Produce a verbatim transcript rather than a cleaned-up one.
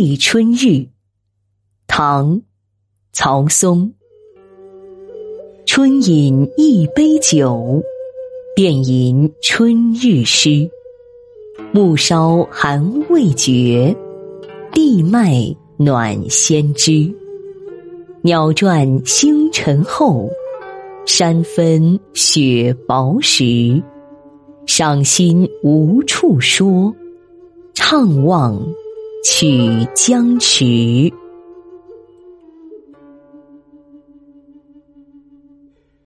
忆春日，唐·曹嵩。春饮一杯酒，便吟春日诗。木梢寒未绝，地脉暖先知。鸟啭星辰后，山分雪薄时。赏心无处说，怅望曲江池。